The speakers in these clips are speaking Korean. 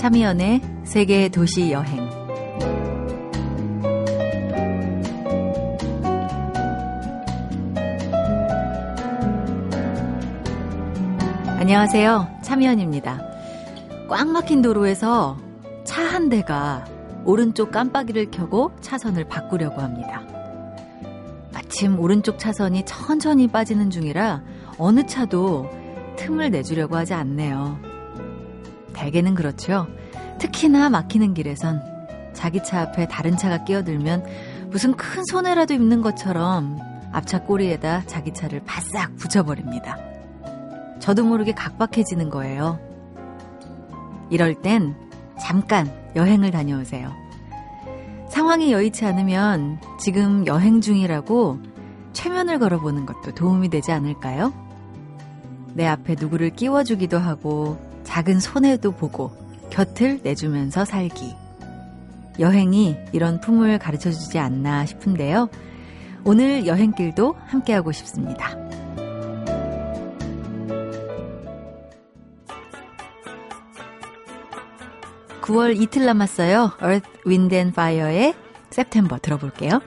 차미연의 세계도시여행. 안녕하세요, 차미연입니다. 꽉 막힌 도로에서 차 한 대가 오른쪽 깜빡이를 켜고 차선을 바꾸려고 합니다. 마침 오른쪽 차선이 천천히 빠지는 중이라 어느 차도 틈을 내주려고 하지 않네요. 대개는 그렇죠. 특히나 막히는 길에선 자기 차 앞에 다른 차가 끼어들면 무슨 큰 손해라도 입는 것처럼 앞차 꼬리에다 자기 차를 바싹 붙여버립니다. 저도 모르게 각박해지는 거예요. 이럴 땐 잠깐 여행을 다녀오세요. 상황이 여의치 않으면 지금 여행 중이라고 최면을 걸어보는 것도 도움이 되지 않을까요? 내 앞에 누구를 끼워주기도 하고 작은 손해도 보고 곁을 내주면서 살기. 여행이 이런 품을 가르쳐주지 않나 싶은데요. 오늘 여행길도 함께하고 싶습니다. (9월) 이틀 남았어요. Earth, Wind and Fire의 September 들어볼게요.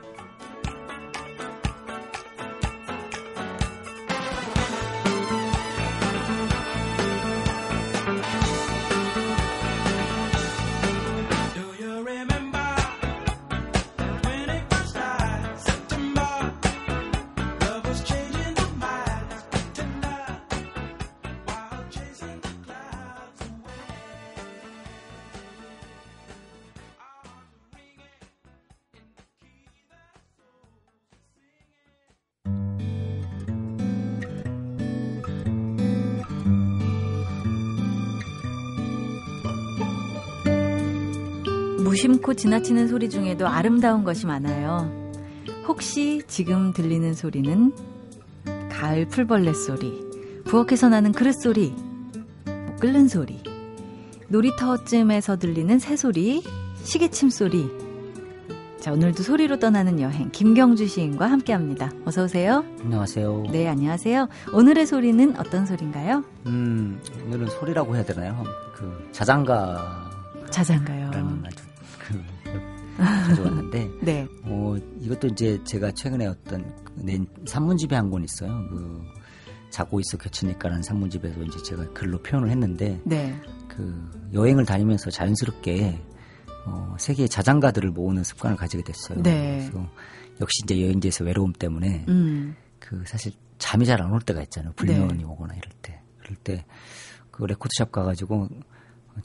무심코 지나치는 소리 중에도 아름다운 것이 많아요. 혹시 지금 들리는 소리는 가을 풀벌레 소리, 부엌에서 나는 그릇 소리, 끓는 소리, 놀이터쯤에서 들리는 새소리, 시계침 소리. 자, 오늘도 소리로 떠나는 여행, 김경주 시인과 함께합니다. 어서 오세요. 안녕하세요. 네, 안녕하세요. 오늘의 소리는 어떤 소리인가요? 오늘은 소리라고 해야 되나요? 자장가요. 가져왔는데 네. 이것도 이제 제가 최근에 어떤 산문집에 한 권 있어요. 자고 있어 겹치니까라는 산문집에서 이제 제가 글로 표현을 했는데 네. 여행을 다니면서 자연스럽게 세계의 자장가들을 모으는 습관을 가지게 됐어요. 네. 그래서 역시 이제 여행지에서 외로움 때문에 사실 잠이 잘 안 올 때가 있잖아요. 불면이 네. 오거나 이럴 때. 그럴 때 그 레코드샵 가가지고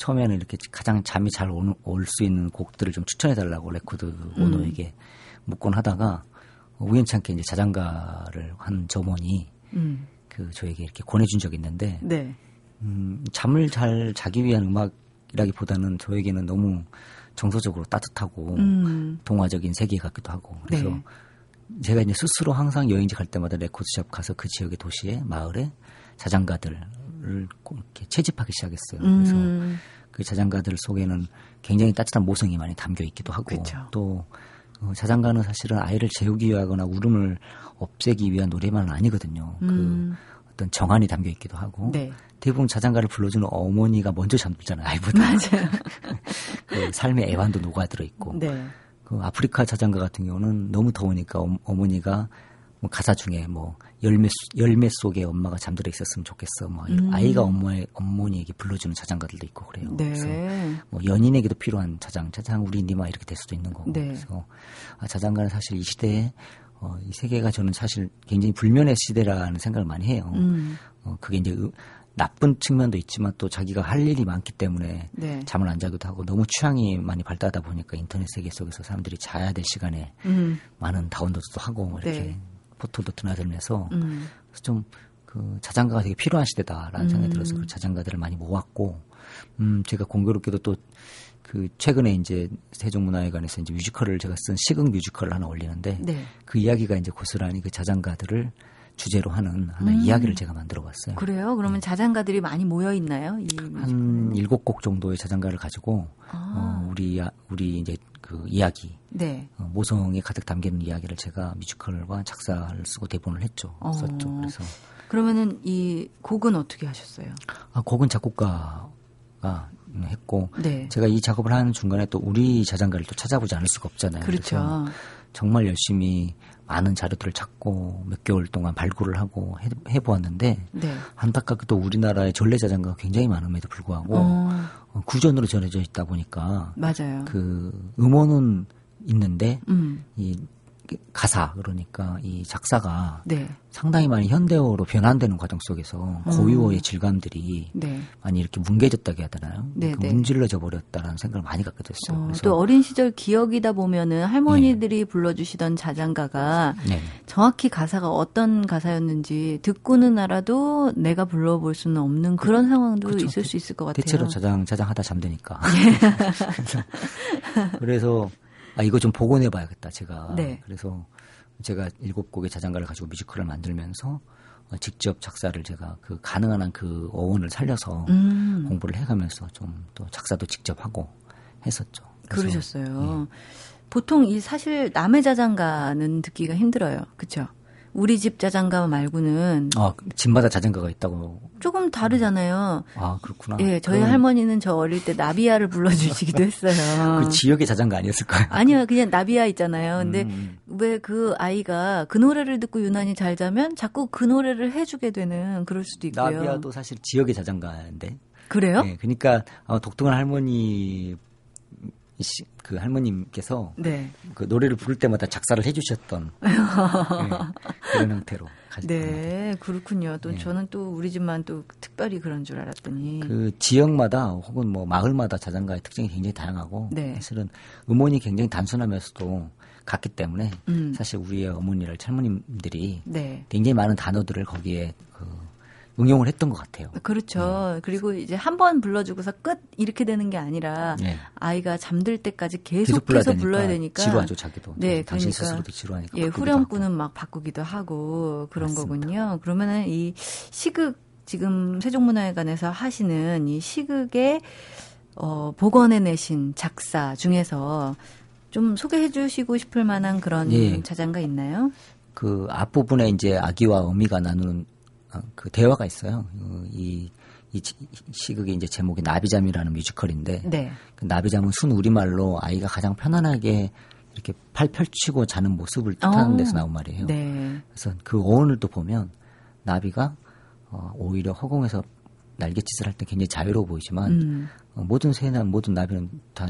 처음에는 이렇게 가장 잠이 잘 올 수 있는 곡들을 좀 추천해달라고 레코드 오너에게 묻곤 하다가 우연찮게 이제 자장가를 한 점원이 저에게 이렇게 권해준 적이 있는데 네. 잠을 잘 자기 위한 음악이라기보다는 저에게는 너무 정서적으로 따뜻하고 동화적인 세계 같기도 하고 그래서 네. 제가 이제 스스로 항상 여행지 갈 때마다 레코드샵 가서 그 지역의 도시에 마을에 자장가들 이렇게 채집하기 시작했어요. 그래서 그 자장가들 속에는 굉장히 따뜻한 모성이 많이 담겨 있기도 하고 그쵸. 또 자장가는 사실은 아이를 재우기 위하거나 울음을 없애기 위한 노래만은 아니거든요. 그 어떤 정안이 담겨 있기도 하고 네. 대부분 자장가를 불러주는 어머니가 먼저 잠들잖아요. 아이보다. 맞아요. 그 삶의 애환도 녹아들어 있고 네. 그 아프리카 자장가 같은 경우는 너무 더우니까 어머니가 뭐 가사 중에 뭐 열매 속에 엄마가 잠들어 있었으면 좋겠어. 뭐 아이가 어머니에게 불러주는 자장가들도 있고 그래요. 네. 그래서 뭐 연인에게도 필요한 자장 우리 니마 이렇게 될 수도 있는 거고. 네. 그래서 자장가는 사실 이 시대에 이 세계가 저는 사실 굉장히 불면의 시대라는 생각을 많이 해요. 그게 이제 나쁜 측면도 있지만 또 자기가 할 일이 많기 때문에 네. 잠을 안 자기도 하고 너무 취향이 많이 발달하다 보니까 인터넷 세계 속에서 사람들이 자야 될 시간에 많은 다운로드도 하고 이렇게. 네. 포토도 드나들면서 좀 자장가가 되게 필요한 시대다라는 생각이 들어서 그 자장가들을 많이 모았고 제가 공교롭게도 또 최근에 이제 세종문화회관에서 이제 뮤지컬을 제가 쓴 시극 뮤지컬을 하나 올리는데 네. 그 이야기가 이제 고스란히 그 자장가들을 주제로 하는 하나 이야기를 제가 만들어봤어요. 그래요? 그러면 자장가들이 많이 모여 있나요? 한 7곡 정도의 자장가를 가지고 우리 이제 그 이야기 네. 모성에 가득 담기는 이야기를 제가 뮤지컬과 작사를 쓰고 대본을 썼죠. 그래서 그러면은 이 곡은 어떻게 하셨어요? 곡은 작곡가가 했고 네. 제가 이 작업을 하는 중간에 또 우리 자장가를 또 찾아보지 않을 수가 없잖아요. 그렇죠. 그래서 정말 열심히 많은 자료들을 찾고 몇 개월 동안 발굴을 하고 해보았는데 네. 안타깝게도 우리나라의 전래 자장가가 굉장히 많음에도 불구하고 구전으로 전해져 있다 보니까 맞아요. 그 음원은 있는데 이 가사 그러니까 이 작사가 네. 상당히 많이 현대어로 변환되는 과정 속에서 고유어의 질감들이 네. 많이 이렇게 뭉개졌다고 해야 되나요? 네, 네. 문질러져 버렸다라는 생각을 많이 갖게 됐어요. 그래서 또 어린 시절 기억이다 보면은 할머니들이 네. 불러주시던 자장가가 네. 정확히 가사가 어떤 가사였는지 듣고는 알아도 내가 불러볼 수는 없는 그런 상황도 그렇죠. 있을 수 있을 것 같아요. 대체로 자장하다 잠드니까. 그래서 아, 이거 좀 복원해봐야겠다, 제가. 네. 그래서 제가 7곡의 자장가를 가지고 뮤지컬을 만들면서 직접 작사를 제가 그 가능한 한 그 어원을 살려서 공부를 해가면서 좀 또 작사도 직접 하고 했었죠. 그러셨어요. 예. 보통 이 사실 남의 자장가는 듣기가 힘들어요. 그렇죠? 우리 집 자장가 말고는 아, 집마다 자장가가 있다고 조금 다르잖아요. 아, 그렇구나. 예, 저희 할머니는 저 어릴 때 나비야를 불러주시기도 했어요. 그 지역의 자장가 아니었을까요? 아니요, 그냥 나비야 있잖아요. 근데 왜 그 아이가 그 노래를 듣고 유난히 잘 자면 자꾸 그 노래를 해주게 되는 그럴 수도 있고요. 나비야도 사실 지역의 자장가인데. 그래요? 네, 그러니까 독특한 할머니. 그 할머님께서 네. 그 노래를 부를 때마다 작사를 해주셨던 네, 그런 형태로 네, 그렇군요. 또 네. 저는 또 우리 집만 또 특별히 그런 줄 알았더니 그 지역마다 혹은 뭐 마을마다 자장가의 특징이 굉장히 다양하고 네. 사실은 음원이 굉장히 단순하면서도 같기 때문에 사실 우리의 어머니를 할머님들이 네. 굉장히 많은 단어들을 거기에 응용을 했던 것 같아요. 그렇죠. 네. 그리고 이제 한 번 불러주고서 끝 이렇게 되는 게 아니라 네. 아이가 잠들 때까지 계속해서 불러야 되니까 지루하죠, 자기도. 네, 당신 그러니까, 스스로도 지루하니까. 예, 후렴구는 하고. 막 바꾸기도 하고 그런 맞습니다. 거군요. 그러면은 이 시극 지금 세종문화회관에서 하시는 이 시극의 복원해내신 작사 중에서 좀 소개해주시고 싶을 만한 그런 예. 자장가 있나요? 그 앞부분에 이제 아기와 어미가 나누는 그 대화가 있어요. 이 시극의 이제 제목이 나비잠이라는 뮤지컬인데 네. 그 나비잠은 순 우리말로 아이가 가장 편안하게 이렇게 팔 펼치고 자는 모습을 뜻하는 데서 나온 말이에요. 네. 그래서 그 어원을 또 보면 나비가 오히려 허공에서 날갯짓을 할 때 굉장히 자유로워 보이지만 모든 새나 모든 나비는 다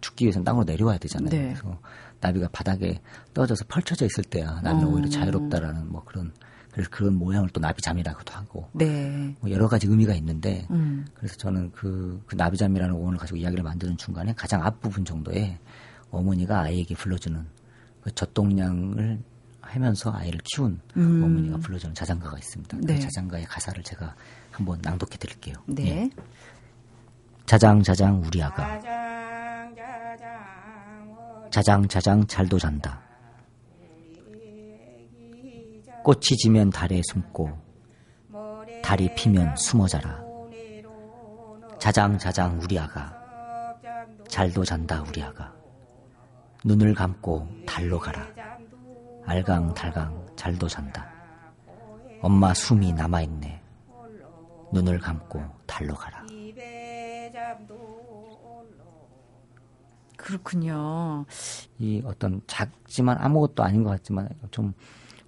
죽기 위해서는 땅으로 내려와야 되잖아요. 네. 그래서 나비가 바닥에 떠져서 펼쳐져 있을 때야 나비는 오히려 자유롭다라는 뭐 그런 그래서 그런 모양을 또 나비잠이라고도 하고 네. 뭐 여러 가지 의미가 있는데 그래서 저는 그 나비잠이라는 어원을 가지고 이야기를 만드는 중간에 가장 앞부분 정도에 어머니가 아이에게 불러주는 그 젖동량을 하면서 아이를 키운 어머니가 불러주는 자장가가 있습니다. 네. 그 자장가의 가사를 제가 한번 낭독해 드릴게요. 네. 예. 자장 우리 아가 자장 잘도 잔다. 꽃이 지면 달에 숨고 달이 피면 숨어 자라. 자장 우리 아가 잘도 잔다 우리 아가. 눈을 감고 달로 가라. 알강달강 잘도 잔다. 엄마 숨이 남아있네. 눈을 감고 달로 가라. 그렇군요. 이 어떤 작지만 아무것도 아닌 것 같지만 좀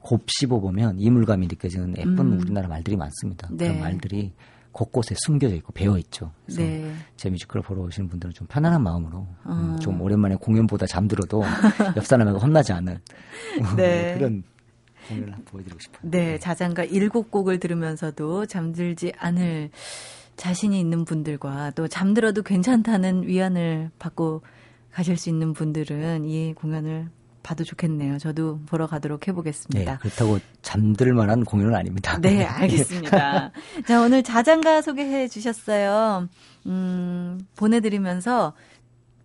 곱씹어 보면 이물감이 느껴지는 예쁜 우리나라 말들이 많습니다. 네. 그런 말들이 곳곳에 숨겨져 있고 배어 있죠. 그래서 네. 제 뮤지컬 보러 오시는 분들은 좀 편안한 마음으로 좀 오랜만에 공연보다 잠들어도 옆 사람에게 혼나지 않은 네. 그런 공연을 보여드리고 싶어요. 네, 자장가 7곡을 들으면서도 잠들지 않을 자신이 있는 분들과 또 잠들어도 괜찮다는 위안을 받고 가실 수 있는 분들은 이 공연을 봐도 좋겠네요. 저도 보러 가도록 해보겠습니다. 네, 그렇다고 잠들 만한 공연은 아닙니다. 네, 알겠습니다. 자, 오늘 자장가 소개해 주셨어요. 보내드리면서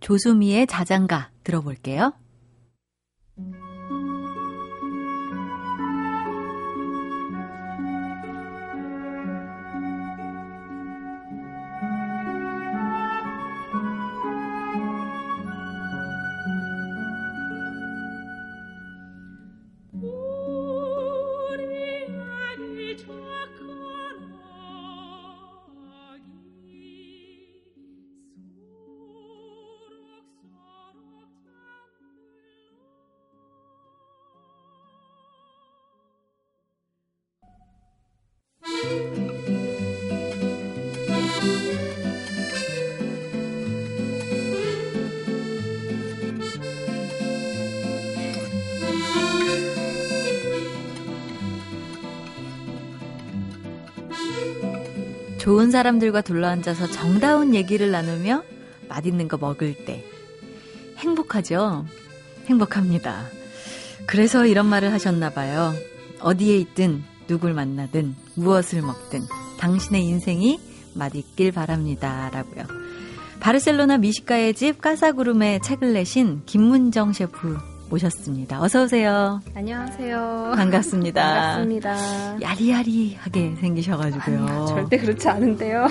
조수미의 자장가 들어볼게요. 좋은 사람들과 둘러앉아서 정다운 얘기를 나누며 맛있는 거 먹을 때 행복하죠? 행복합니다. 그래서 이런 말을 하셨나 봐요. 어디에 있든 누굴 만나든 무엇을 먹든 당신의 인생이 맛있길 바랍니다. 라고요. 바르셀로나 미식가의 집 까사구르메 책을 내신 김문정 셰프 모셨습니다. 어서 오세요. 안녕하세요. 반갑습니다. 반갑습니다. 야리야리하게 생기셔가지고요. 아니요, 절대 그렇지 않은데요.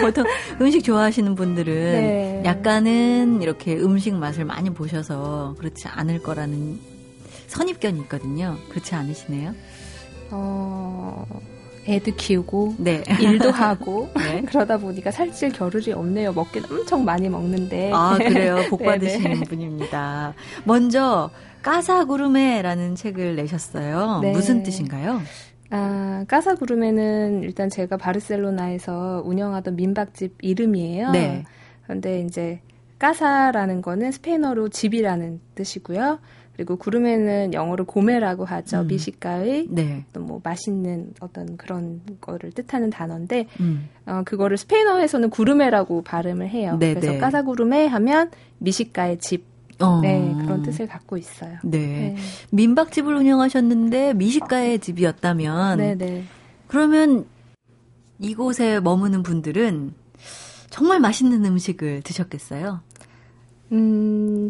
보통 음식 좋아하시는 분들은 네. 약간은 이렇게 음식 맛을 많이 보셔서 그렇지 않을 거라는 선입견이 있거든요. 그렇지 않으시네요? 애도 키우고 네. 일도 하고 네. 그러다 보니까 살찔 겨를이 없네요. 먹긴 엄청 많이 먹는데. 아 그래요? 복 받으시는 분입니다. 먼저 까사구르메라는 책을 내셨어요. 네. 무슨 뜻인가요? 아, 까사구르메는 일단 제가 바르셀로나에서 운영하던 민박집 이름이에요. 네. 그런데 이제 까사라는 거는 스페인어로 집이라는 뜻이고요. 그리고 구르메는 영어로 고메라고 하죠. 미식가의 네. 또 뭐 맛있는 어떤 그런 거를 뜻하는 단어인데 그거를 스페인어에서는 구르메라고 발음을 해요. 네네. 그래서 까사구르메 하면 미식가의 집. 네, 그런 뜻을 갖고 있어요. 네. 네. 민박집을 운영하셨는데 미식가의 집이었다면 네네. 그러면 이곳에 머무는 분들은 정말 맛있는 음식을 드셨겠어요?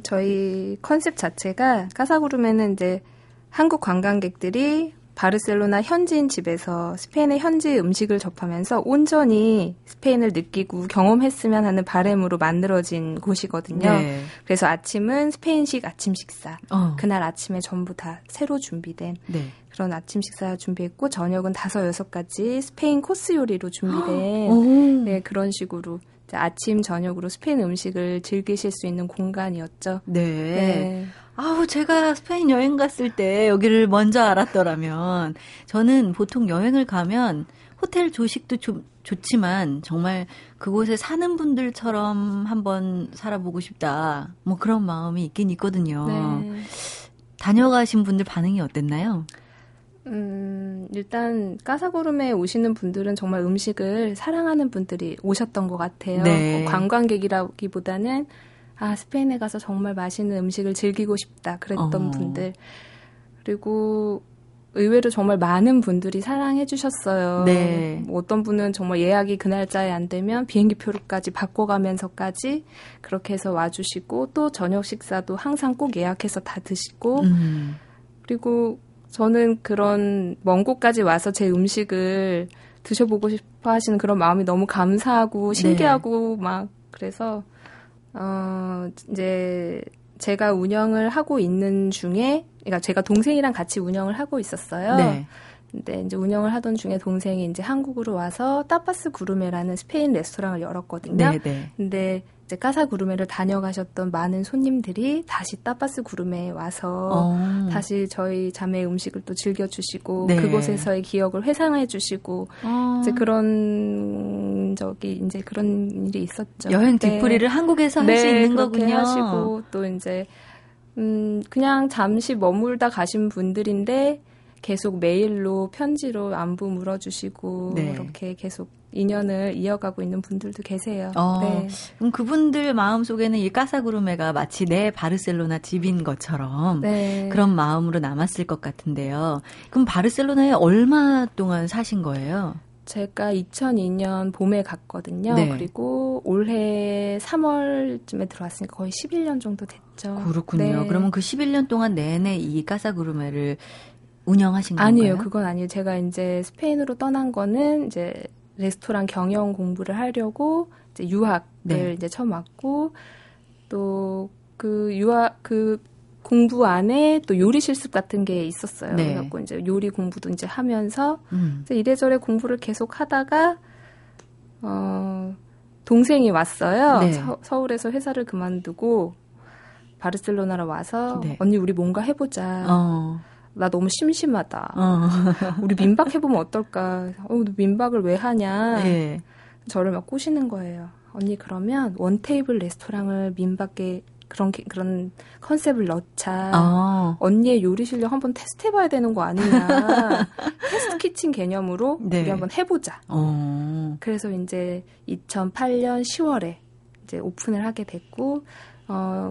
저희 컨셉 자체가 까사구르메는 이제 한국 관광객들이 바르셀로나 현지인 집에서 스페인의 현지 음식을 접하면서 온전히 스페인을 느끼고 경험했으면 하는 바람으로 만들어진 곳이거든요. 네. 그래서 아침은 스페인식 아침 식사. 그날 아침에 전부 다 새로 준비된 네. 그런 아침 식사 준비했고 저녁은 5-6가지 스페인 코스 요리로 준비된 네, 그런 식으로 아침, 저녁으로 스페인 음식을 즐기실 수 있는 공간이었죠. 네. 네. 아우, 제가 스페인 여행 갔을 때 여기를 먼저 알았더라면 저는 보통 여행을 가면 호텔 조식도 좋지만 정말 그곳에 사는 분들처럼 한번 살아보고 싶다. 뭐 그런 마음이 있긴 있거든요. 네. 다녀가신 분들 반응이 어땠나요? 일단 까사구르메에 오시는 분들은 정말 음식을 사랑하는 분들이 오셨던 것 같아요. 네. 관광객이라기보다는 아 스페인에 가서 정말 맛있는 음식을 즐기고 싶다 그랬던 분들. 그리고 의외로 정말 많은 분들이 사랑해 주셨어요. 네. 뭐 어떤 분은 정말 예약이 그 날짜에 안 되면 비행기 표로까지 바꿔가면서까지 그렇게 해서 와주시고 또 저녁 식사도 항상 꼭 예약해서 다 드시고 그리고 저는 그런 먼 곳까지 와서 제 음식을 드셔보고 싶어 하시는 그런 마음이 너무 감사하고 신기하고 네. 막 그래서 이제 제가 운영을 하고 있는 중에 그러니까 제가 동생이랑 같이 운영을 하고 있었어요. 네. 근데 이제 운영을 하던 중에 동생이 이제 한국으로 와서 따파스 구르메라는 스페인 레스토랑을 열었거든요. 네, 네. 근데 이제 까사구르메를 다녀가셨던 많은 손님들이 다시 따파스 구르메에 와서 다시 저희 자매의 음식을 또 즐겨주시고 네. 그곳에서의 기억을 회상해주시고 이제 그런 적이 이제 그런 일이 있었죠. 여행 뒷풀이를 네. 한국에서 할 수 있는 거군요. 네, 그렇게 하시고 또 이제 그냥 잠시 머물다 가신 분들인데 계속 메일로 편지로 안부 물어주시고 네. 이렇게 계속 인연을 이어가고 있는 분들도 계세요. 네. 그럼 그분들 마음속에는 이 까사구르메가 마치 내 바르셀로나 집인 것처럼 네. 그런 마음으로 남았을 것 같은데요. 그럼 바르셀로나에 얼마 동안 사신 거예요? 제가 2002년 봄에 갔거든요. 네. 그리고 올해 3월쯤에 들어왔으니까 거의 11년 정도 됐죠. 그렇군요. 네. 그러면 그 11년 동안 내내 이 까사구르메를 운영하신 건가요? 아니에요. 그건 아니에요. 제가 이제 스페인으로 떠난 거는 이제 레스토랑 경영 공부를 하려고 이제 유학을 네. 이제 처음 왔고 또 그 유학 그 공부 안에 또 요리 실습 같은 게 있었어요. 네. 그래갖고 이제 요리 공부도 이제 하면서 이제 이래저래 공부를 계속 하다가 동생이 왔어요. 네. 서울에서 회사를 그만두고 바르셀로나로 와서 네. 언니 우리 뭔가 해보자. 나 너무 심심하다. 우리 민박 해보면 어떨까? 너 민박을 왜 하냐? 네. 저를 막 꼬시는 거예요. 언니 그러면 원테이블 레스토랑을 민박에 그런 컨셉을 넣자. 아. 언니의 요리 실력 한번 테스트해봐야 되는 거 아니냐. 테스트 키친 개념으로 네. 우리 한번 해보자. 그래서 이제 2008년 10월에 이제 오픈을 하게 됐고,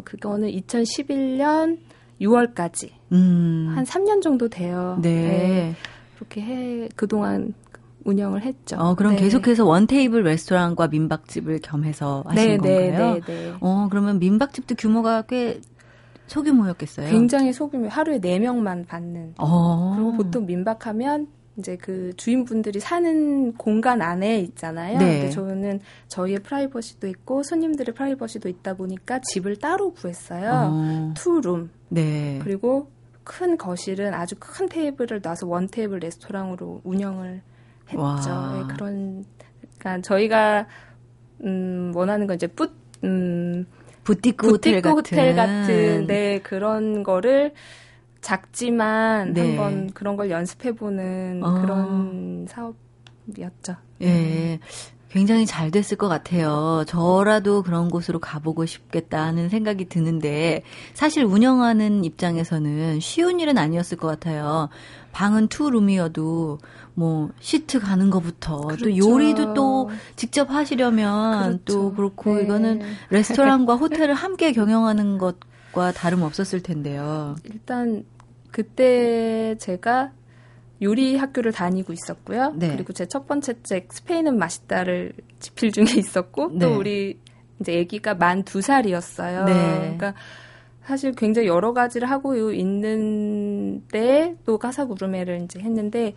그거는 2011년 6월까지 한 3년 정도 돼요. 네. 네. 그렇게 그동안 운영을 했죠. 그럼 네. 계속해서 원테이블 레스토랑과 민박집을 겸해서 하신 네, 건가요? 네, 네, 네. 그러면 민박집도 규모가 꽤 소규모였겠어요? 굉장히 소규모. 하루에 4명만 받는. 그리고 보통 민박하면 이제 그 주인분들이 사는 공간 안에 있잖아요. 네. 근데 저는 저희의 프라이버시도 있고 손님들의 프라이버시도 있다 보니까 집을 따로 구했어요. 투룸. 네. 그리고 큰 거실은 아주 큰 테이블을 놔서 원테이블 레스토랑으로 운영을 했죠. 네, 그러니까 저희가 원하는 건 이제 부티크 호텔 같은 네, 그런 거를 작지만 네. 한번 그런 걸 연습해보는 그런 사업이었죠. 예, 네. 굉장히 잘 됐을 것 같아요. 저라도 그런 곳으로 가보고 싶겠다는 생각이 드는데 사실 운영하는 입장에서는 쉬운 일은 아니었을 것 같아요. 방은 투룸이어도 뭐 시트 가는 거부터 그렇죠. 또 요리도 또 직접 하시려면 그렇죠. 또 그렇고 네. 이거는 레스토랑과 호텔을 함께 경영하는 것과 다름없었을 텐데요. 일단 그때 제가 요리 학교를 다니고 있었고요. 네. 그리고 제 첫 번째 책 스페인은 맛있다를 집필 중에 있었고 네. 또 우리 이제 아기가 만 2살이었어요. 네. 그러니까 사실 굉장히 여러 가지를 하고 있는 때에 또 까사구르메를 이제 했는데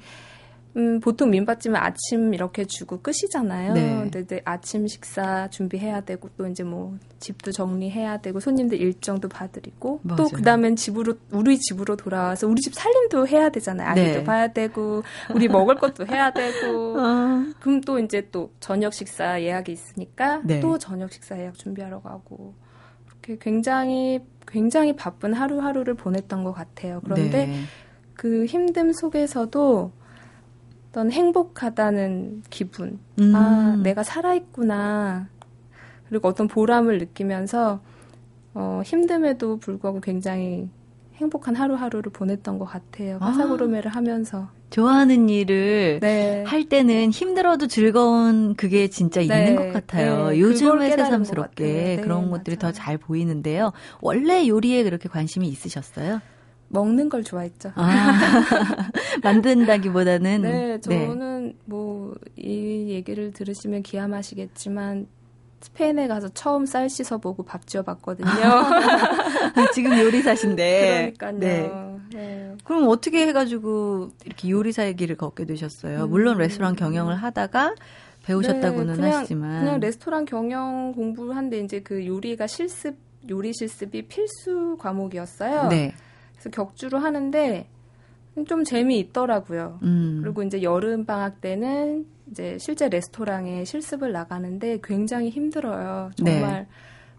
보통 민박집은 아침 이렇게 주고 끝이잖아요. 네. 근데 이제 아침 식사 준비해야 되고 또 이제 뭐 집도 정리해야 되고 손님들 일정도 봐드리고 맞아요. 또 그다음엔 집으로 우리 집으로 돌아와서 우리 집 살림도 해야 되잖아요. 아기도 네. 봐야 되고 우리 먹을 것도 해야 되고 그럼 또 이제 또 저녁 식사 예약이 있으니까 네. 또 저녁 식사 예약 준비하러 가고 그렇게 굉장히 바쁜 하루하루를 보냈던 것 같아요. 그런데 네. 그 힘듦 속에서도 어떤 행복하다는 기분, 아 내가 살아있구나. 그리고 어떤 보람을 느끼면서 힘듦에도 불구하고 굉장히 행복한 하루하루를 보냈던 것 같아요. 까사구르메를 하면서 좋아하는 일을 네. 할 때는 힘들어도 즐거운 그게 진짜 네. 있는 것 같아요. 네. 요즘에 새삼스럽게 네. 그런 것들이 더 잘 보이는데요. 원래 요리에 그렇게 관심이 있으셨어요? 먹는 걸 좋아했죠. 만든다기보다는. 네, 저는 네. 뭐 이 얘기를 들으시면 기함하시겠지만 스페인에 가서 처음 쌀 씻어보고 밥 지어봤거든요. 지금 요리사신데. 그러니까요. 네. 네. 그럼 어떻게 해가지고 이렇게 요리사의 길을 걷게 되셨어요? 물론 레스토랑 경영을 하다가 배우셨다고는 네, 하시지만. 그냥 레스토랑 경영 공부를 한데 이제 그 요리 실습이 필수 과목이었어요. 네. 그래서 격주로 하는데 좀 재미있더라고요. 그리고 이제 여름 방학 때는 이제 실제 레스토랑에 실습을 나가는데 굉장히 힘들어요. 정말 네.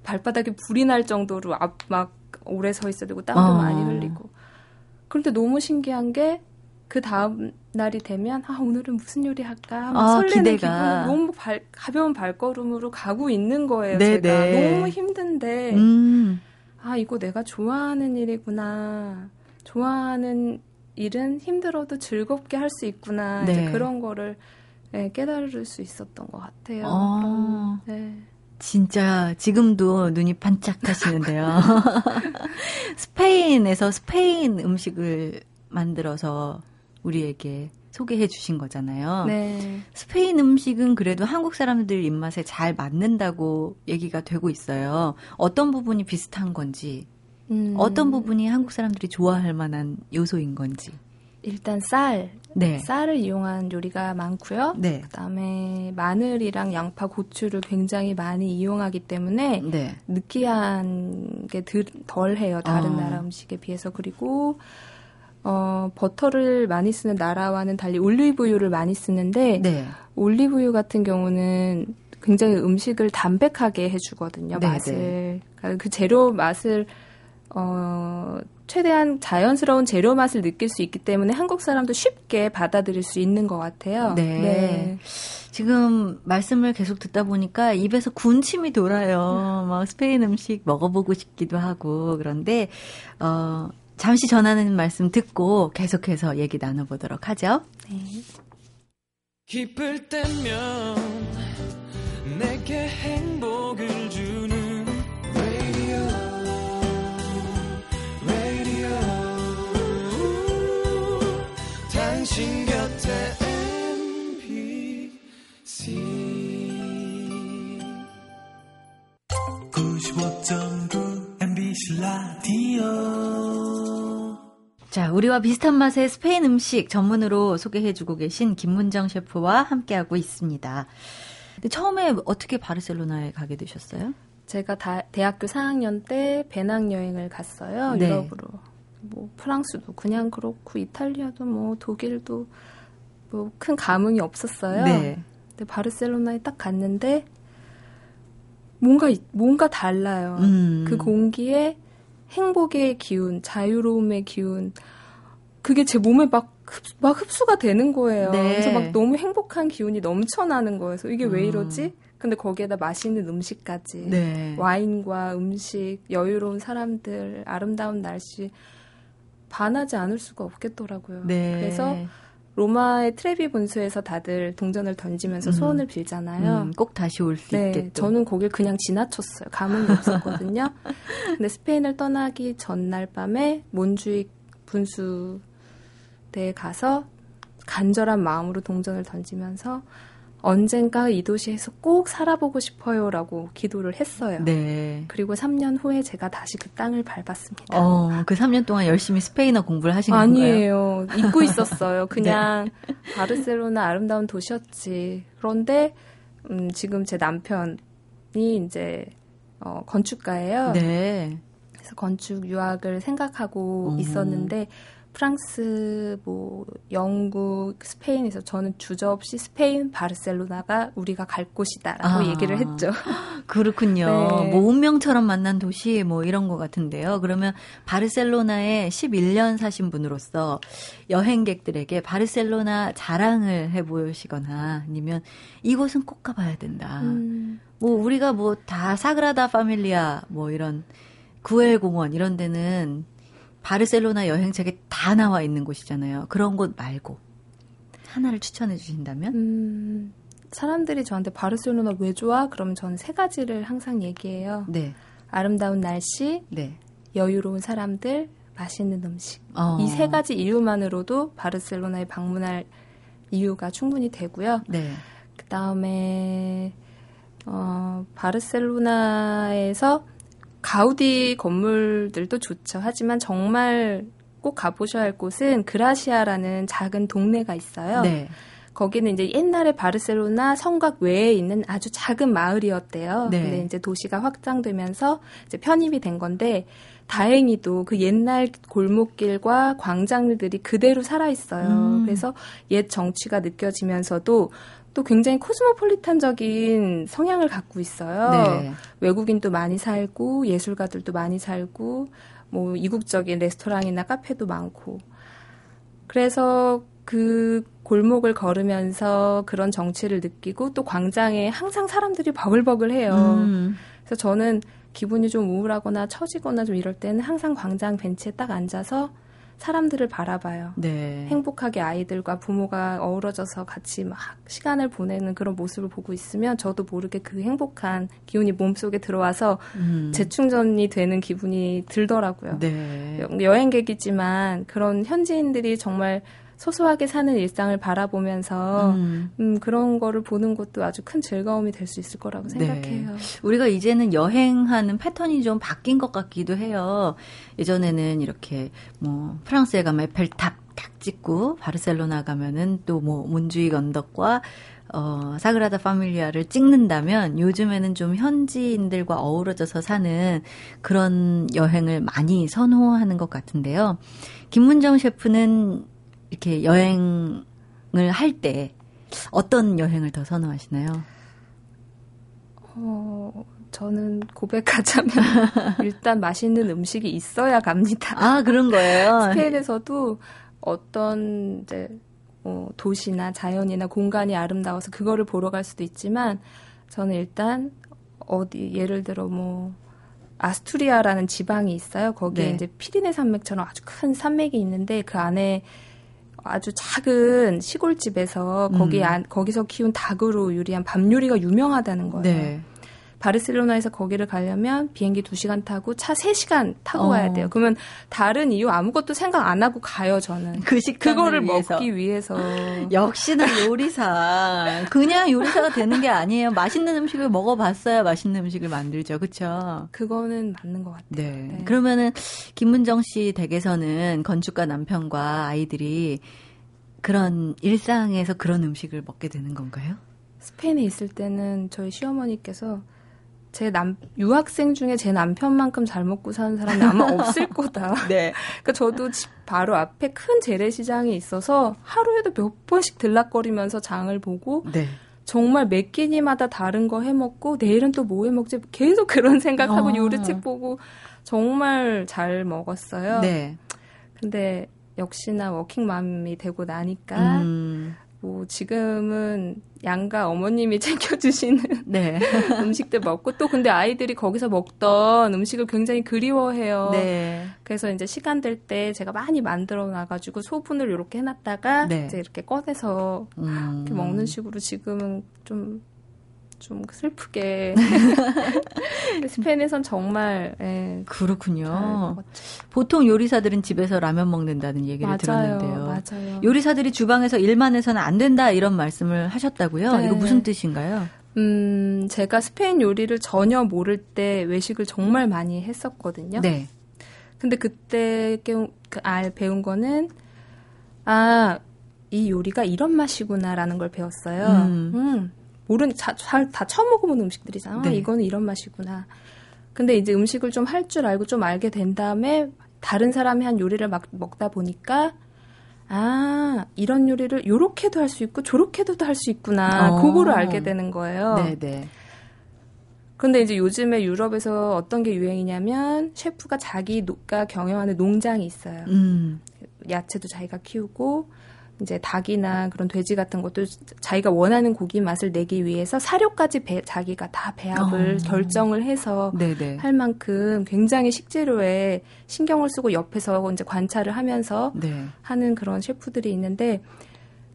발바닥에 불이 날 정도로 막 오래 서 있어야 되고 땀도 많이 흘리고. 그런데 너무 신기한 게 그 다음 날이 되면 오늘은 무슨 요리 할까? 막 설레는 기분으로 너무 가벼운 발걸음으로 가고 있는 거예요. 네, 제가 네. 너무 힘든데. 이거 내가 좋아하는 일이구나. 좋아하는 일은 힘들어도 즐겁게 할 수 있구나. 네. 이제 그런 거를 네, 깨달을 수 있었던 것 같아요. 네. 진짜 지금도 눈이 반짝하시는데요. 스페인에서 스페인 음식을 만들어서 우리에게 소개해 주신 거잖아요. 네. 스페인 음식은 그래도 한국 사람들 입맛에 잘 맞는다고 얘기가 되고 있어요. 어떤 부분이 비슷한 건지, 어떤 부분이 한국 사람들이 좋아할 만한 요소인 건지. 일단 네. 쌀을 이용한 요리가 많고요. 네. 그다음에 마늘이랑 양파, 고추를 굉장히 많이 이용하기 때문에 네. 느끼한 게 덜해요. 다른 나라 음식에 비해서. 그리고 버터를 많이 쓰는 나라와는 달리 올리브유를 많이 쓰는데 네. 올리브유 같은 경우는 굉장히 음식을 담백하게 해주거든요. 네, 맛을. 네. 그 재료 맛을 최대한 자연스러운 재료 맛을 느낄 수 있기 때문에 한국 사람도 쉽게 받아들일 수 있는 것 같아요. 네. 네. 지금 말씀을 계속 듣다 보니까 입에서 군침이 돌아요. 막 스페인 음식 먹어보고 싶기도 하고. 그런데 잠시 전하는 말씀 듣고 계속해서 얘기 나눠보도록 하죠. 네. 기쁠 때면 내게 행복을 주는 당신 곁에 MBC 95.9 MBC 라디오. 자, 우리와 비슷한 맛의 스페인 음식 전문으로 소개해주고 계신 김문정 셰프와 함께하고 있습니다. 근데 처음에 어떻게 바르셀로나에 가게 되셨어요? 제가 대학교 4학년 때 배낭여행을 갔어요. 네. 유럽으로. 뭐 프랑스도 그냥 그렇고 이탈리아도 뭐 독일도 뭐 큰 감흥이 없었어요. 네. 근데 바르셀로나에 딱 갔는데 뭔가 달라요. 그 공기에 행복의 기운, 자유로움의 기운, 그게 제 몸에 막 흡수가 되는 거예요. 네. 그래서 막 너무 행복한 기운이 넘쳐나는 거예요. 그래서 이게 왜 이러지? 근데 거기에다 맛있는 음식까지, 네. 와인과 음식, 여유로운 사람들, 아름다운 날씨. 반하지 않을 수가 없겠더라고요. 네. 그래서 로마의 트레비 분수에서 다들 동전을 던지면서 소원을 빌잖아요. 꼭 다시 올 수 있겠죠. 저는 거길 그냥 지나쳤어요. 감흥이 없었거든요. 근데 스페인을 떠나기 전날 밤에 몬주익 분수대에 가서 간절한 마음으로 동전을 던지면서 언젠가 이 도시에서 꼭 살아보고 싶어요라고 기도를 했어요. 네. 그리고 3년 후에 제가 다시 그 땅을 밟았습니다. 그 3년 동안 열심히 스페인어 공부를 하신 건가요? 아니에요. 잊고 있었어요. 그냥 네. 바르셀로나 아름다운 도시였지. 그런데 지금 제 남편이 이제 건축가예요. 네. 그래서 건축 유학을 생각하고 있었는데 프랑스, 뭐 영국, 스페인에서 저는 주저없이 스페인, 바르셀로나가 우리가 갈 곳이다라고 얘기를 했죠. 그렇군요. 네. 뭐 운명처럼 만난 도시 뭐 이런 것 같은데요. 그러면 바르셀로나에 11년 사신 분으로서 여행객들에게 바르셀로나 자랑을 해보시거나 아니면 이곳은 꼭 가봐야 된다. 뭐 우리가 뭐 다 사그라다 파밀리아 뭐 이런 구엘 공원 이런 데는 바르셀로나 여행책에 다 나와 있는 곳이잖아요. 그런 곳 말고 하나를 추천해 주신다면? 사람들이 저한테 바르셀로나 왜 좋아? 그럼 저는 세 가지를 항상 얘기해요. 네. 아름다운 날씨, 네. 여유로운 사람들, 맛있는 음식. 이 세 가지 이유만으로도 바르셀로나에 방문할 이유가 충분히 되고요. 네. 그다음에 바르셀로나에서 가우디 건물들도 좋죠. 하지만 정말 꼭 가보셔야 할 곳은 그라시아라는 작은 동네가 있어요. 네. 거기는 이제 옛날에 바르셀로나 성곽 외에 있는 아주 작은 마을이었대요. 네. 근데 이제 도시가 확장되면서 이제 편입이 된 건데 다행히도 그 옛날 골목길과 광장들이 그대로 살아있어요. 그래서 옛 정취가 느껴지면서도 또 굉장히 코스모폴리탄적인 성향을 갖고 있어요. 네. 외국인도 많이 살고 예술가들도 많이 살고 뭐 이국적인 레스토랑이나 카페도 많고. 그래서 그 골목을 걸으면서 그런 정취를 느끼고 또 광장에 항상 사람들이 버글버글해요. 그래서 저는 기분이 좀 우울하거나 처지거나 좀 이럴 때는 항상 광장 벤치에 딱 앉아서 사람들을 바라봐요. 네. 행복하게 아이들과 부모가 어우러져서 같이 막 시간을 보내는 그런 모습을 보고 있으면 저도 모르게 그 행복한 기운이 몸속에 들어와서 재충전이 되는 기분이 들더라고요. 네. 여행객이지만 그런 현지인들이 정말 소소하게 사는 일상을 바라보면서 그런 거를 보는 것도 아주 큰 즐거움이 될 수 있을 거라고 생각해요. 네. 우리가 이제는 여행하는 패턴이 좀 바뀐 것 같기도 해요. 예전에는 이렇게 뭐 프랑스에 가면 에펠탑 딱 찍고 바르셀로나 가면은 또 뭐 몬주익 언덕과 사그라다 파밀리아를 찍는다면 요즘에는 좀 현지인들과 어우러져서 사는 그런 여행을 많이 선호하는 것 같은데요. 김문정 셰프는 이렇게 여행을 할 때 어떤 여행을 더 선호하시나요? 저는 고백하자면 일단 맛있는 음식이 있어야 갑니다. 아, 그런 거예요? 스페인에서도 어떤 이제 도시나 자연이나 공간이 아름다워서 그거를 보러 갈 수도 있지만 저는 일단 어디 예를 들어 뭐 아스투리아라는 지방이 있어요. 거기에 네. 이제 피리네 산맥처럼 아주 큰 산맥이 있는데 그 안에 아주 작은 시골집에서 거기서 키운 닭으로 요리한 밥 요리가 유명하다는 거예요. 네. 바르셀로나에서 거기를 가려면 비행기 2시간 타고 차 3시간 타고 가야 돼요. 그러면 다른 이유 아무것도 생각 안 하고 가요, 저는. 그 식당을 그거를 위해서. 먹기 위해서. 역시나 요리사. 그냥 요리사가 되는 게 아니에요. 맛있는 음식을 먹어봤어야 맛있는 음식을 만들죠. 그렇죠? 그거는 맞는 것 같아요. 네. 네. 그러면은 김문정 씨 댁에서는 건축가 남편과 아이들이 그런 일상에서 그런 음식을 먹게 되는 건가요? 스페인에 있을 때는 저희 시어머니께서 유학생 중에 제 남편만큼 잘 먹고 사는 사람이 아마 없을 거다. 네. 그러니까 저도 집 바로 앞에 큰 재래시장이 있어서 하루에도 몇 번씩 들락거리면서 장을 보고 네. 정말 몇 끼니마다 다른 거 해먹고 내일은 또 뭐 해먹지 계속 그런 생각하고 요리책 보고 정말 잘 먹었어요. 네. 근데 역시나 워킹맘이 되고 나니까 지금은 양가 어머님이 챙겨주시는 네. 음식들 먹고 또 근데 아이들이 거기서 먹던 음식을 굉장히 그리워해요. 네. 그래서 이제 시간 될 때 제가 많이 만들어 놔가지고 소분을 이렇게 해놨다가 네. 이제 이렇게 꺼내서 이렇게 먹는 식으로 지금은 좀 슬프게 스페인에선 정말 그렇군요. 보통 요리사들은 집에서 라면 먹는다는 얘기를 맞아요, 들었는데요. 맞아요. 요리사들이 주방에서 일만 해서는 안 된다 이런 말씀을 하셨다고요? 네. 이거 무슨 뜻인가요? 제가 스페인 요리를 전혀 모를 때 외식을 정말 많이 했었거든요. 네. 근데 그때 배운 거는 이 요리가 이런 맛이구나라는 걸 배웠어요. 다 처음 먹어본 음식들이잖아. 네. 이거는 이런 맛이구나. 근데 이제 음식을 좀 할 줄 알고 좀 알게 된 다음에 다른 사람이 한 요리를 막 먹다 보니까 이런 요리를 요렇게도 할 수 있고 저렇게도 할 수 있구나. 그거를 알게 되는 거예요. 네네. 근데 이제 요즘에 유럽에서 어떤 게 유행이냐면 셰프가 자기가 경영하는 농장이 있어요. 야채도 자기가 키우고 이제 닭이나 그런 돼지 같은 것도 자기가 원하는 고기 맛을 내기 위해서 사료까지 자기가 다 배합을 결정을 해서 네네. 할 만큼 굉장히 식재료에 신경을 쓰고 옆에서 이제 관찰을 하면서 네. 하는 그런 셰프들이 있는데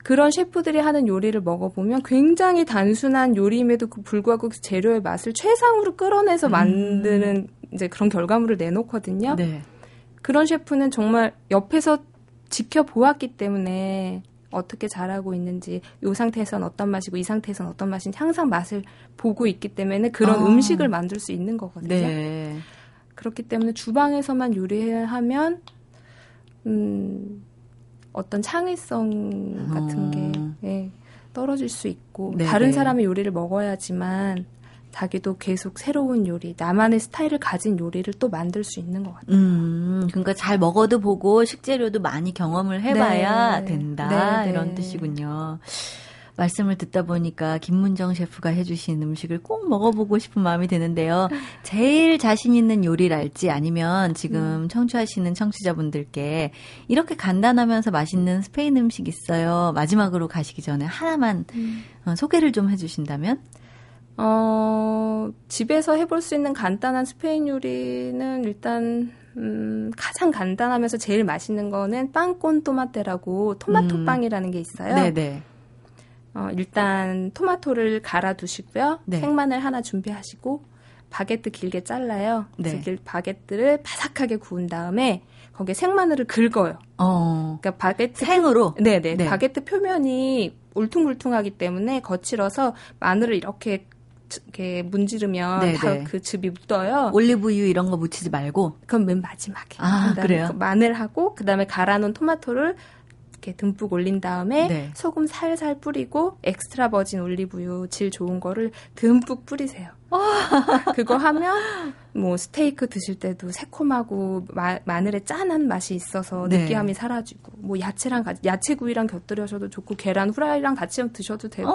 그런 셰프들이 하는 요리를 먹어보면 굉장히 단순한 요리임에도 불구하고 그 재료의 맛을 최상으로 끌어내서 만드는 이제 그런 결과물을 내놓거든요. 네. 그런 셰프는 정말 옆에서 지켜보았기 때문에 어떻게 잘하고 있는지 이 상태에서는 어떤 맛이고 이 상태에서는 어떤 맛인지 항상 맛을 보고 있기 때문에 그런 음식을 만들 수 있는 거거든요. 네. 그렇기 때문에 주방에서만 요리하면 어떤 창의성 같은 게 떨어질 수 있고 네네. 다른 사람의 요리를 먹어야지만 자기도 계속 새로운 요리, 나만의 스타일을 가진 요리를 또 만들 수 있는 것 같아요. 그러니까 잘 먹어도 보고 식재료도 많이 경험을 해봐야 네. 된다 네. 이런 뜻이군요. 말씀을 듣다 보니까 김문정 셰프가 해주신 음식을 꼭 먹어보고 싶은 마음이 드는데요. 제일 자신 있는 요리랄지 아니면 지금 청취하시는 청취자분들께 이렇게 간단하면서 맛있는 스페인 음식 있어요. 마지막으로 가시기 전에 하나만 소개를 좀 해주신다면? 집에서 해볼 수 있는 간단한 스페인 요리는 일단 가장 간단하면서 제일 맛있는 거는 빵콘 토마테라고 토마토 빵이라는 게 있어요. 네네. 일단 토마토를 갈아 두시고요. 네. 생마늘 하나 준비하시고 바게트 길게 잘라요. 네. 바게트를 바삭하게 구운 다음에 거기에 생마늘을 긁어요. 그러니까 바게트 생으로? 네네. 네. 바게트 표면이 울퉁불퉁하기 때문에 거칠어서 마늘을 이렇게 문지르면 다 그 즙이 묻어요. 올리브유 이런 거 묻히지 말고? 그건 맨 마지막에. 그다음에 그래요? 그 마늘하고 그다음에 갈아놓은 토마토를 이렇게 듬뿍 올린 다음에 네. 소금 살살 뿌리고 엑스트라 버진 올리브유 질 좋은 거를 듬뿍 뿌리세요. 그거 하면 뭐 스테이크 드실 때도 새콤하고 마늘의 짠한 맛이 있어서 네. 느끼함이 사라지고 뭐 야채랑 야채구이랑 곁들여셔도 좋고 계란 후라이랑 같이 드셔도 되고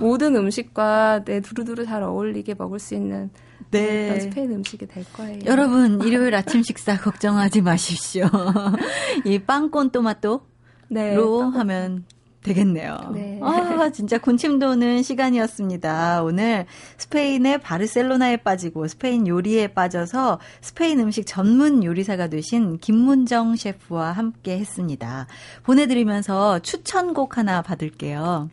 모든 음식과 내 두루두루 잘 어울리게 먹을 수 있는 네. 스페인 음식이 될 거예요. 여러분 일요일 아침 식사 걱정하지 마십시오. 이 빵콘 또마토로 네, 하면 되겠네요. 네. 아, 진짜 군침 도는 시간이었습니다. 오늘 스페인의 바르셀로나에 빠지고 스페인 요리에 빠져서 스페인 음식 전문 요리사가 되신 김문정 셰프와 함께 했습니다. 보내드리면서 추천곡 하나 받을게요.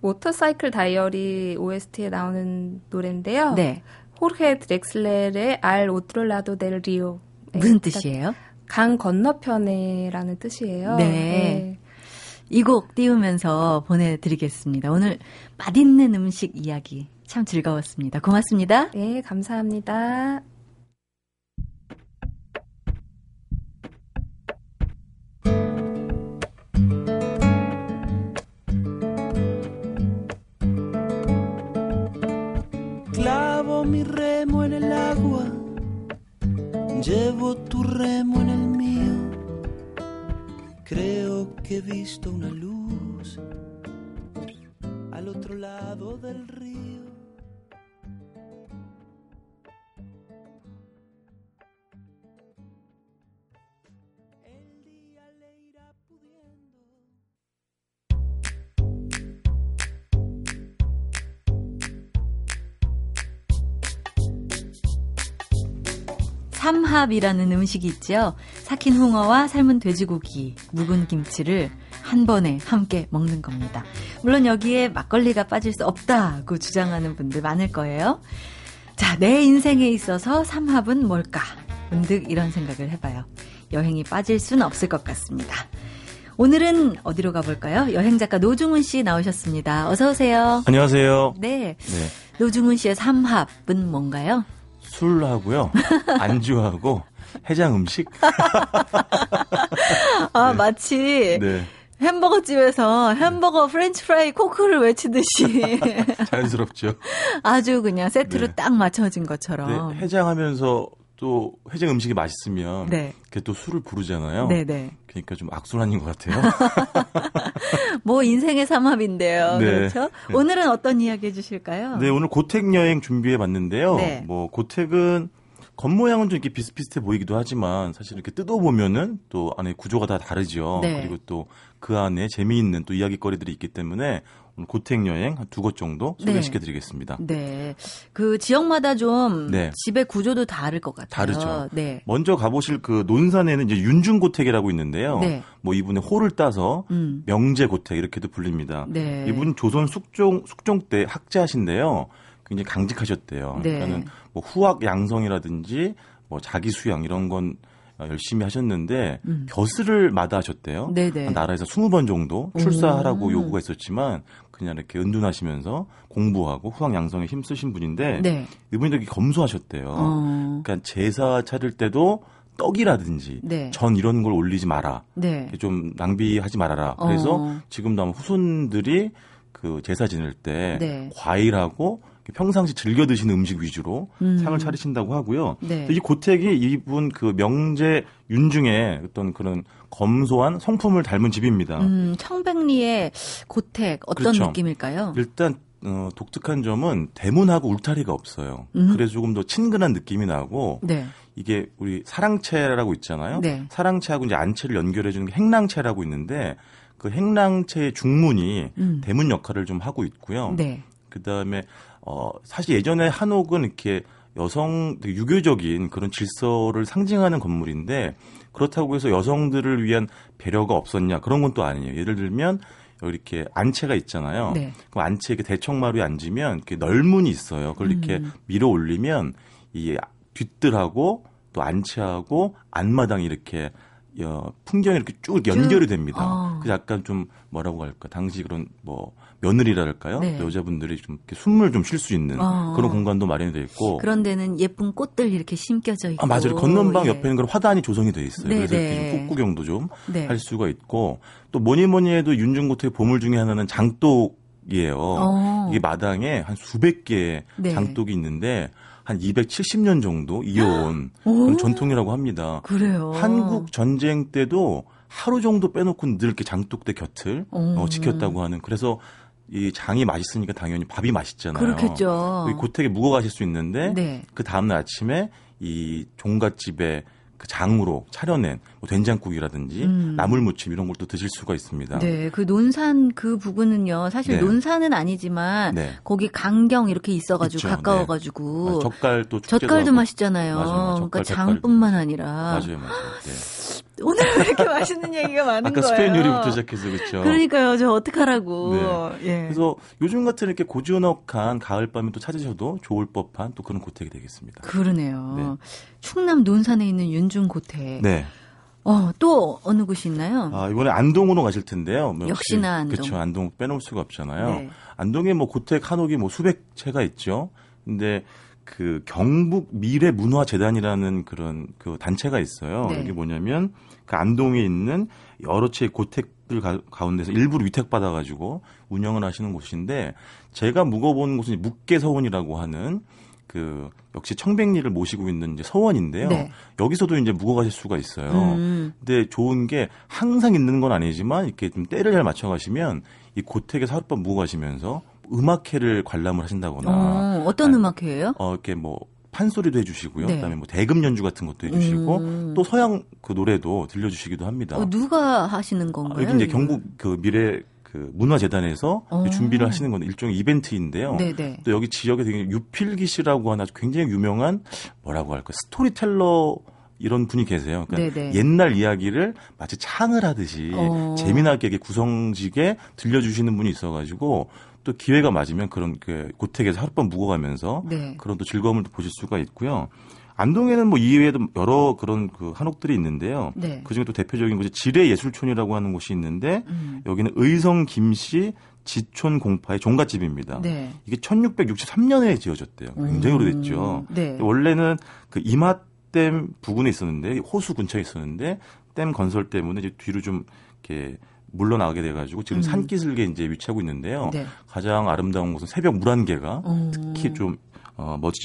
모터사이클 다이어리 OST에 나오는 노래인데요. 네. 호르헤 드렉슬레의 Al Otro Lado del Río. 무슨 뜻이에요? 강 건너편에 라는 뜻이에요. 네. 네. 이 곡 띄우면서 보내드리겠습니다. 오늘 맛있는 음식 이야기 참 즐거웠습니다. 고맙습니다. 네, 감사합니다. Clavo mi remo en el agua, llevo tu remo en el mío. Creo que he visto una luz al otro lado del río. El día le irá pudiendo. 삼합이라는 음식이 있죠. 삭힌 홍어와 삶은 돼지고기, 묵은 김치를 한 번에 함께 먹는 겁니다. 물론 여기에 막걸리가 빠질 수 없다고 주장하는 분들 많을 거예요. 자, 내 인생에 있어서 삼합은 뭘까? 문득 이런 생각을 해봐요. 여행이 빠질 순 없을 것 같습니다. 오늘은 어디로 가볼까요? 여행작가 노중훈 씨 나오셨습니다. 어서 오세요. 안녕하세요. 네. 네. 노중훈 씨의 삼합은 뭔가요? 술하고요. 안주하고. 해장 음식? 아, 네. 마치 네. 햄버거집에서 햄버거 프렌치 프라이 코크를 외치듯이. 자연스럽죠. 아주 그냥 세트로 네. 딱 맞춰진 것처럼. 네. 해장하면서 또 해장 음식이 맛있으면 네. 그게 또 술을 부르잖아요. 네네. 그러니까 좀 악순환인 것 같아요. 뭐 인생의 삼합인데요. 네. 그렇죠? 네. 오늘은 어떤 이야기 해주실까요? 네, 오늘 고택 여행 준비해봤는데요. 네. 뭐 고택은 겉모양은 좀 이렇게 비슷비슷해 보이기도 하지만 사실 이렇게 뜯어보면은 또 안에 구조가 다 다르죠. 네. 그리고 또 그 안에 재미있는 또 이야기거리들이 있기 때문에 오늘 고택 여행 한 두 곳 정도 소개시켜드리겠습니다. 네. 그 지역마다 좀 네. 집의 구조도 다를 것 같아요. 다르죠. 네. 먼저 가보실 그 논산에는 이제 윤증 고택이라고 있는데요. 네. 뭐 이분의 호를 따서 명재고택 이렇게도 불립니다. 네. 이분 조선 숙종 때 학자신데요. 굉장히 강직하셨대요. 네. 그러니까는 뭐 후학 양성이라든지 뭐 자기 수양 이런 건 열심히 하셨는데 벼슬을 마다하셨대요. 나라에서 20번 정도 출사하라고 요구가 있었지만 그냥 이렇게 은둔하시면서 공부하고 후학 양성에 힘쓰신 분인데 네. 이분이 되게 검소하셨대요. 그러니까 제사 차릴 때도 떡이라든지 네. 전 이런 걸 올리지 마라. 네. 좀 낭비하지 말아라. 그래서 지금도 아마 후손들이 그 제사 지낼 때 네. 과일하고 평상시 즐겨 드시는 음식 위주로 상을 차리신다고 하고요. 네. 이 고택이 이분 그 명제 윤중의 어떤 그런 검소한 성품을 닮은 집입니다. 청백리의 고택 어떤 그렇죠. 느낌일까요? 일단 독특한 점은 대문하고 울타리가 없어요. 그래서 조금 더 친근한 느낌이 나고 네. 이게 우리 사랑채라고 있잖아요. 네. 사랑채하고 이제 안채를 연결해 주는 게 행랑채라고 있는데 그 행랑채의 중문이 대문 역할을 좀 하고 있고요. 네. 그다음에 사실 예전에 한옥은 이렇게 여성 되게 유교적인 그런 질서를 상징하는 건물인데 그렇다고 해서 여성들을 위한 배려가 없었냐 그런 건 또 아니에요. 예를 들면 여기 이렇게 안채가 있잖아요. 네. 그럼 안채 이렇게 대청마루에 앉으면 이렇게 널문이 있어요. 그걸 이렇게 밀어 올리면 이 뒷뜰하고 또 안채하고 안마당이 이렇게 풍경이 이렇게 쭉 연결이 됩니다. 그래서 약간 좀 뭐라고 할까, 당시 그런 뭐 며느리랄까요? 네. 여자분들이 좀 이렇게 숨을 좀 쉴 수 있는 그런 공간도 마련이 되어 있고. 그런 데는 예쁜 꽃들 이렇게 심겨져 있고. 아, 맞아요. 건넌방 예. 옆에는 그런 화단이 조성이 되어 있어요. 네네. 그래서 이렇게 좀 꽃구경도 좀 할 수가 있고. 또 뭐니뭐니 해도 윤증고택의 보물 중에 하나는 장독이에요. 이게 마당에 한 수백 개의 장독이 있는데 한 270년 정도 이어온 그런 전통이라고 합니다. 그래요. 한국 전쟁 때도 하루 정도 빼놓고 늘 이렇게 장독대 곁을 지켰다고 하는. 그래서 이 장이 맛있으니까 당연히 밥이 맛있잖아요. 그렇겠죠. 고택에 묵어가실 수 있는데 그 다음날 아침에 이 종갓집에 그 장으로 차려낸 뭐 된장국이라든지 나물무침 이런 걸 또 드실 수가 있습니다. 네, 그 논산 그 부분은요. 사실 논산은 아니지만 거기 강경 이렇게 있어가지고 있죠. 가까워가지고 젓갈도 젓갈도 맛있잖아요. 맞아요. 그러니까 장뿐만 아니라 맞아요, 맞아요. 네. 오늘 왜 이렇게 맛있는 얘기가 많은 아까 거예요? 아까 스페인 요리부터 시작해서 그렇죠. 그러니까요. 저 어떡하라고. 예. 그래서 요즘 같은 이렇게 고즈넉한 가을밤에 또 찾으셔도 좋을 법한 또 그런 고택이 되겠습니다. 그러네요. 충남 논산에 있는 윤증고택. 네. 또 어느 곳이 있나요? 아, 이번에 안동으로 가실 텐데요. 역시나 안동. 그렇죠. 안동 빼놓을 수가 없잖아요. 네. 안동에 뭐 고택 한옥이 뭐 수백 채가 있죠. 근데 그 경북 미래 문화 재단이라는 그런 그 단체가 있어요. 이게 뭐냐면 그 안동에 있는 여러 채의 고택들 가운데서 일부러 위탁받아 가지고 운영을 하시는 곳인데 제가 묵어본 곳은 묵계서원이라고 하는 그 역시 청백리를 모시고 있는 이제 서원인데요. 여기서도 이제 묵어가실 수가 있어요. 근데 좋은 게 항상 있는 건 아니지만 이렇게 좀 때를 잘 맞춰 가시면 이 고택에서 하룻밤 묵어가시면서 음악회를 관람을 하신다거나. 어떤 음악회예요? 이렇게 뭐 판소리도 해주시고요. 그다음에 뭐 대금 연주 같은 것도 해주시고 또 서양 그 노래도 들려주시기도 합니다. 누가 하시는 건가요? 여기 이제 경북 그 미래 그 문화재단에서 준비를 하시는 건 일종의 이벤트인데요. 또 여기 지역에 되게 유필기 씨라고 하는 아주 굉장히 유명한 뭐라고 할까 스토리텔러. 이런 분이 계세요. 그러니까 옛날 이야기를 마치 창을 하듯이 재미나게 구성지게 들려주시는 분이 있어가지고 또 기회가 맞으면 그런 그 고택에서 하룻밤 묵어가면서 그런 또 즐거움을 또 보실 수가 있고요. 안동에는 뭐 이외에도 여러 그런 그 한옥들이 있는데요. 그중에 또 대표적인 곳이 지뢰예술촌이라고 하는 곳이 있는데 여기는 의성 김씨 지촌공파의 종갓집입니다. 이게 1663년에 지어졌대요. 굉장히 오래됐죠. 원래는 그 댐 부근에 있었는데 호수 근처에 있었는데 댐 건설 때문에 이제 뒤로 좀 이렇게 물러나게 돼가지고 지금 산기슭에 이제 위치하고 있는데요. 가장 아름다운 곳은 새벽 물안개가 특히 좀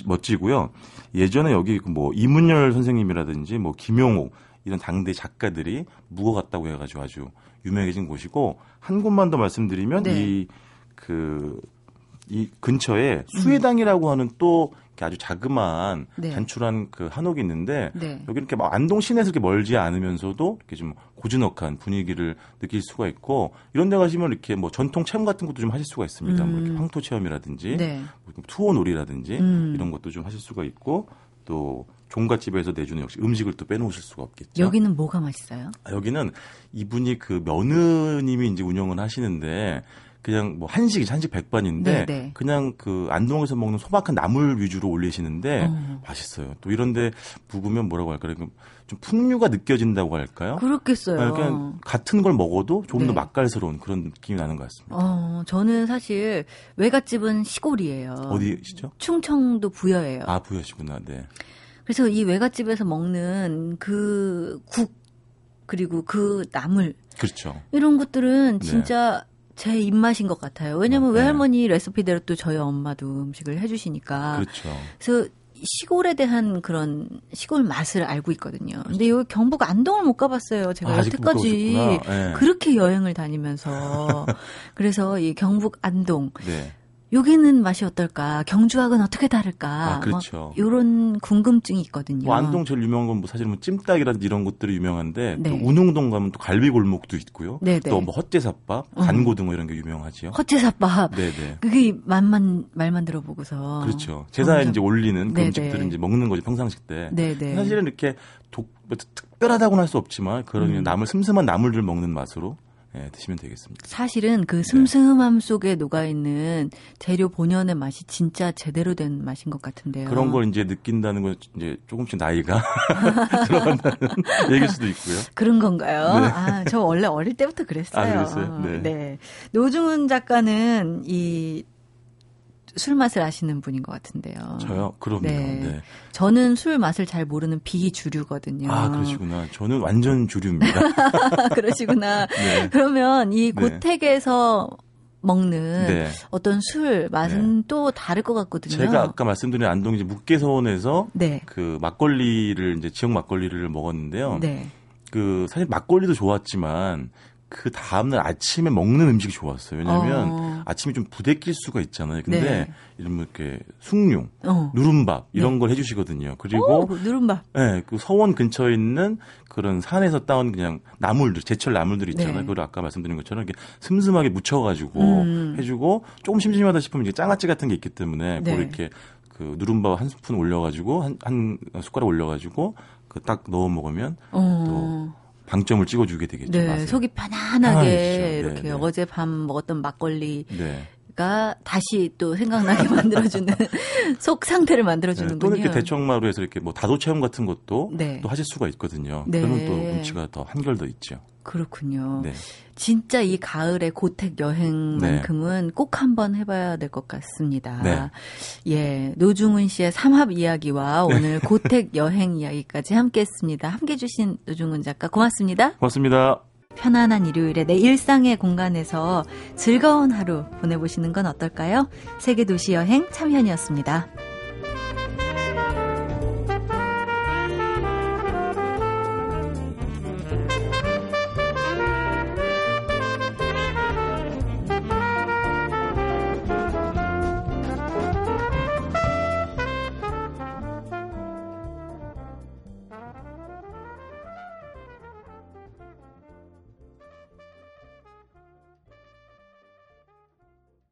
멋지고요. 예전에 여기 뭐 이문열 선생님이라든지 뭐 김용옥 이런 당대 작가들이 묵어갔다고 해가지고 아주 유명해진 곳이고 한 곳만 더 말씀드리면 이 근처에 수혜당이라고 하는 또 아주 자그마한 단출한 그 한옥이 있는데 여기 이렇게 막 안동 시내에서 이렇게 멀지 않으면서도 이렇게 좀 고즈넉한 분위기를 느낄 수가 있고 이런 데 가시면 이렇게 뭐 전통 체험 같은 것도 좀 하실 수가 있습니다. 뭐 이렇게 황토 체험이라든지 투어 놀이라든지 이런 것도 좀 하실 수가 있고 또 종갓집에서 내주는 역시 음식을 또 빼놓으실 수가 없겠죠. 여기는 뭐가 맛있어요? 여기는 이분이 그 며느님이 이제 운영을 하시는데 그냥 뭐 한식 백반인데 그냥 그 안동에서 먹는 소박한 나물 위주로 올리시는데 맛있어요. 또 이런데 묵으면 뭐라고 할까요? 좀 풍류가 느껴진다고 할까요? 그렇겠어요. 그냥 같은 걸 먹어도 조금 더 맛깔스러운 그런 느낌이 나는 것 같습니다. 저는 사실 외갓집은 시골이에요. 어디시죠? 충청도 부여예요. 아, 부여시구나. 그래서 이 외갓집에서 먹는 그 국 그리고 그 나물 이런 것들은 진짜 제 입맛인 것 같아요. 왜냐면 외할머니 레시피대로 또 저희 엄마도 음식을 해주시니까. 그래서 시골에 대한 그런 시골 맛을 알고 있거든요. 근데 여기 경북 안동을 못 가봤어요. 제가 여태까지 그렇게 여행을 다니면서. 그래서 이 경북 안동. 여기는 맛이 어떨까? 경주하고는 어떻게 다를까? 이런 궁금증이 있거든요. 뭐 안동 제일 유명한 건 뭐 사실 뭐 찜닭이라든지 이런 것들이 유명한데 또 운흥동 가면 또 갈비골목도 있고요. 또 뭐 헛제삿밥, 간고등어 이런 게 유명하지요. 헛제삿밥. 그게 말만 들어보고서. 제사에 이제 올리는 그 음식들을 이제 먹는 거지 평상식 때. 사실은 이렇게 특별하다고는 할 수 없지만 그런 나물 슴슴한 나물들 먹는 맛으로. 예, 드시면 되겠습니다. 사실은 그 슴슴함 속에 녹아있는 재료 본연의 맛이 진짜 제대로 된 맛인 것 같은데요. 그런 걸 이제 느낀다는 건 이제 조금씩 나이가 들어간다는 얘기일 수도 있고요. 그런 건가요? 네. 아, 저 원래 어릴 때부터 그랬어요. 아, 그랬어요? 네. 네. 노중훈 작가는 이 술 맛을 아시는 분인 것 같은데요. 저요? 그럼요. 네. 네. 저는 술 맛을 잘 모르는 비주류거든요. 아, 그러시구나. 저는 완전 주류입니다. 그러시구나. 네. 그러면 이 고택에서 네. 먹는 네. 어떤 술 맛은 네. 또 다를 것 같거든요. 제가 아까 말씀드린 안동 이제 묵계서원에서 네. 그 막걸리를 이제 지역 막걸리를 먹었는데요. 네. 그 사실 막걸리도 좋았지만 그 다음날 아침에 먹는 음식이 좋았어요. 왜냐하면 아침에 좀 부대낄 수가 있잖아요. 근데 네. 이런 이렇게 숭늉, 누른밥 이런 네. 걸 해주시거든요. 그리고 오, 누른밥. 네, 그 서원 근처에 있는 그런 산에서 따온 그냥 나물들, 제철 나물들 있잖아요. 네. 그걸 아까 말씀드린 것처럼 이렇게 슴슴하게 묻혀가지고 해주고 조금 심심하다 싶으면 이제 장아찌 같은 게 있기 때문에 네. 그걸 이렇게 그 누른밥 한 스푼 올려가지고 한 숟가락 올려가지고 그 딱 넣어 먹으면 또. 방점을 찍어주게 되겠죠. 네, 맛을. 속이 편안하게 네, 이렇게 네. 어젯밤 먹었던 막걸리가 네. 다시 또 생각나게 만들어주는 속 상태를 만들어주는군요. 네, 또는 이렇게 대청마루에서 이렇게 뭐 다도 체험 같은 것도 네. 또 하실 수가 있거든요. 네. 그러면 또 음치가 더 한결 더 있죠. 그렇군요. 네. 진짜 이 가을의 고택 여행만큼은 네. 꼭 한번 해봐야 될 것 같습니다. 네. 예, 노중훈 씨의 삼합 이야기와 오늘 고택 여행 이야기까지 함께했습니다. 함께해 주신 노중훈 작가 고맙습니다. 고맙습니다. 편안한 일요일에 내 일상의 공간에서 즐거운 하루 보내보시는 건 어떨까요? 세계도시여행 차미연이었습니다.